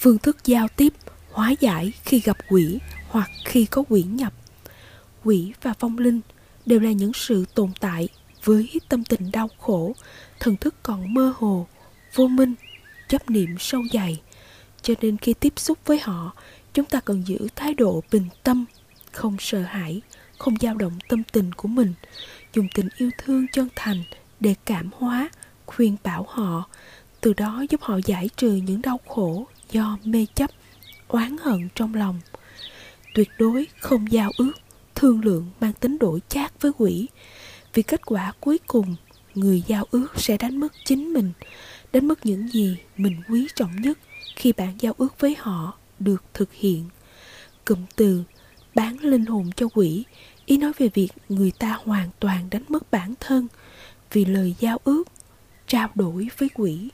phương thức giao tiếp, hóa giải khi gặp quỷ hoặc khi có quỷ nhập. Quỷ và vong linh đều là những sự tồn tại với tâm tình đau khổ, thần thức còn mơ hồ, vô minh, chấp niệm sâu dày. Cho nên khi tiếp xúc với họ, chúng ta cần giữ thái độ bình tâm, không sợ hãi, không dao động tâm tình của mình, dùng tình yêu thương chân thành để cảm hóa, khuyên bảo họ, từ đó giúp họ giải trừ những đau khổ do mê chấp, oán hận trong lòng. Tuyệt đối không giao ước, thương lượng mang tính đổi chác với quỷ, vì kết quả cuối cùng người giao ước sẽ đánh mất chính mình, đánh mất những gì mình quý trọng nhất khi bạn giao ước với họ được thực hiện. Cụm từ bán linh hồn cho quỷ ý nói về việc người ta hoàn toàn đánh mất bản thân vì lời giao ước, trao đổi với quỷ.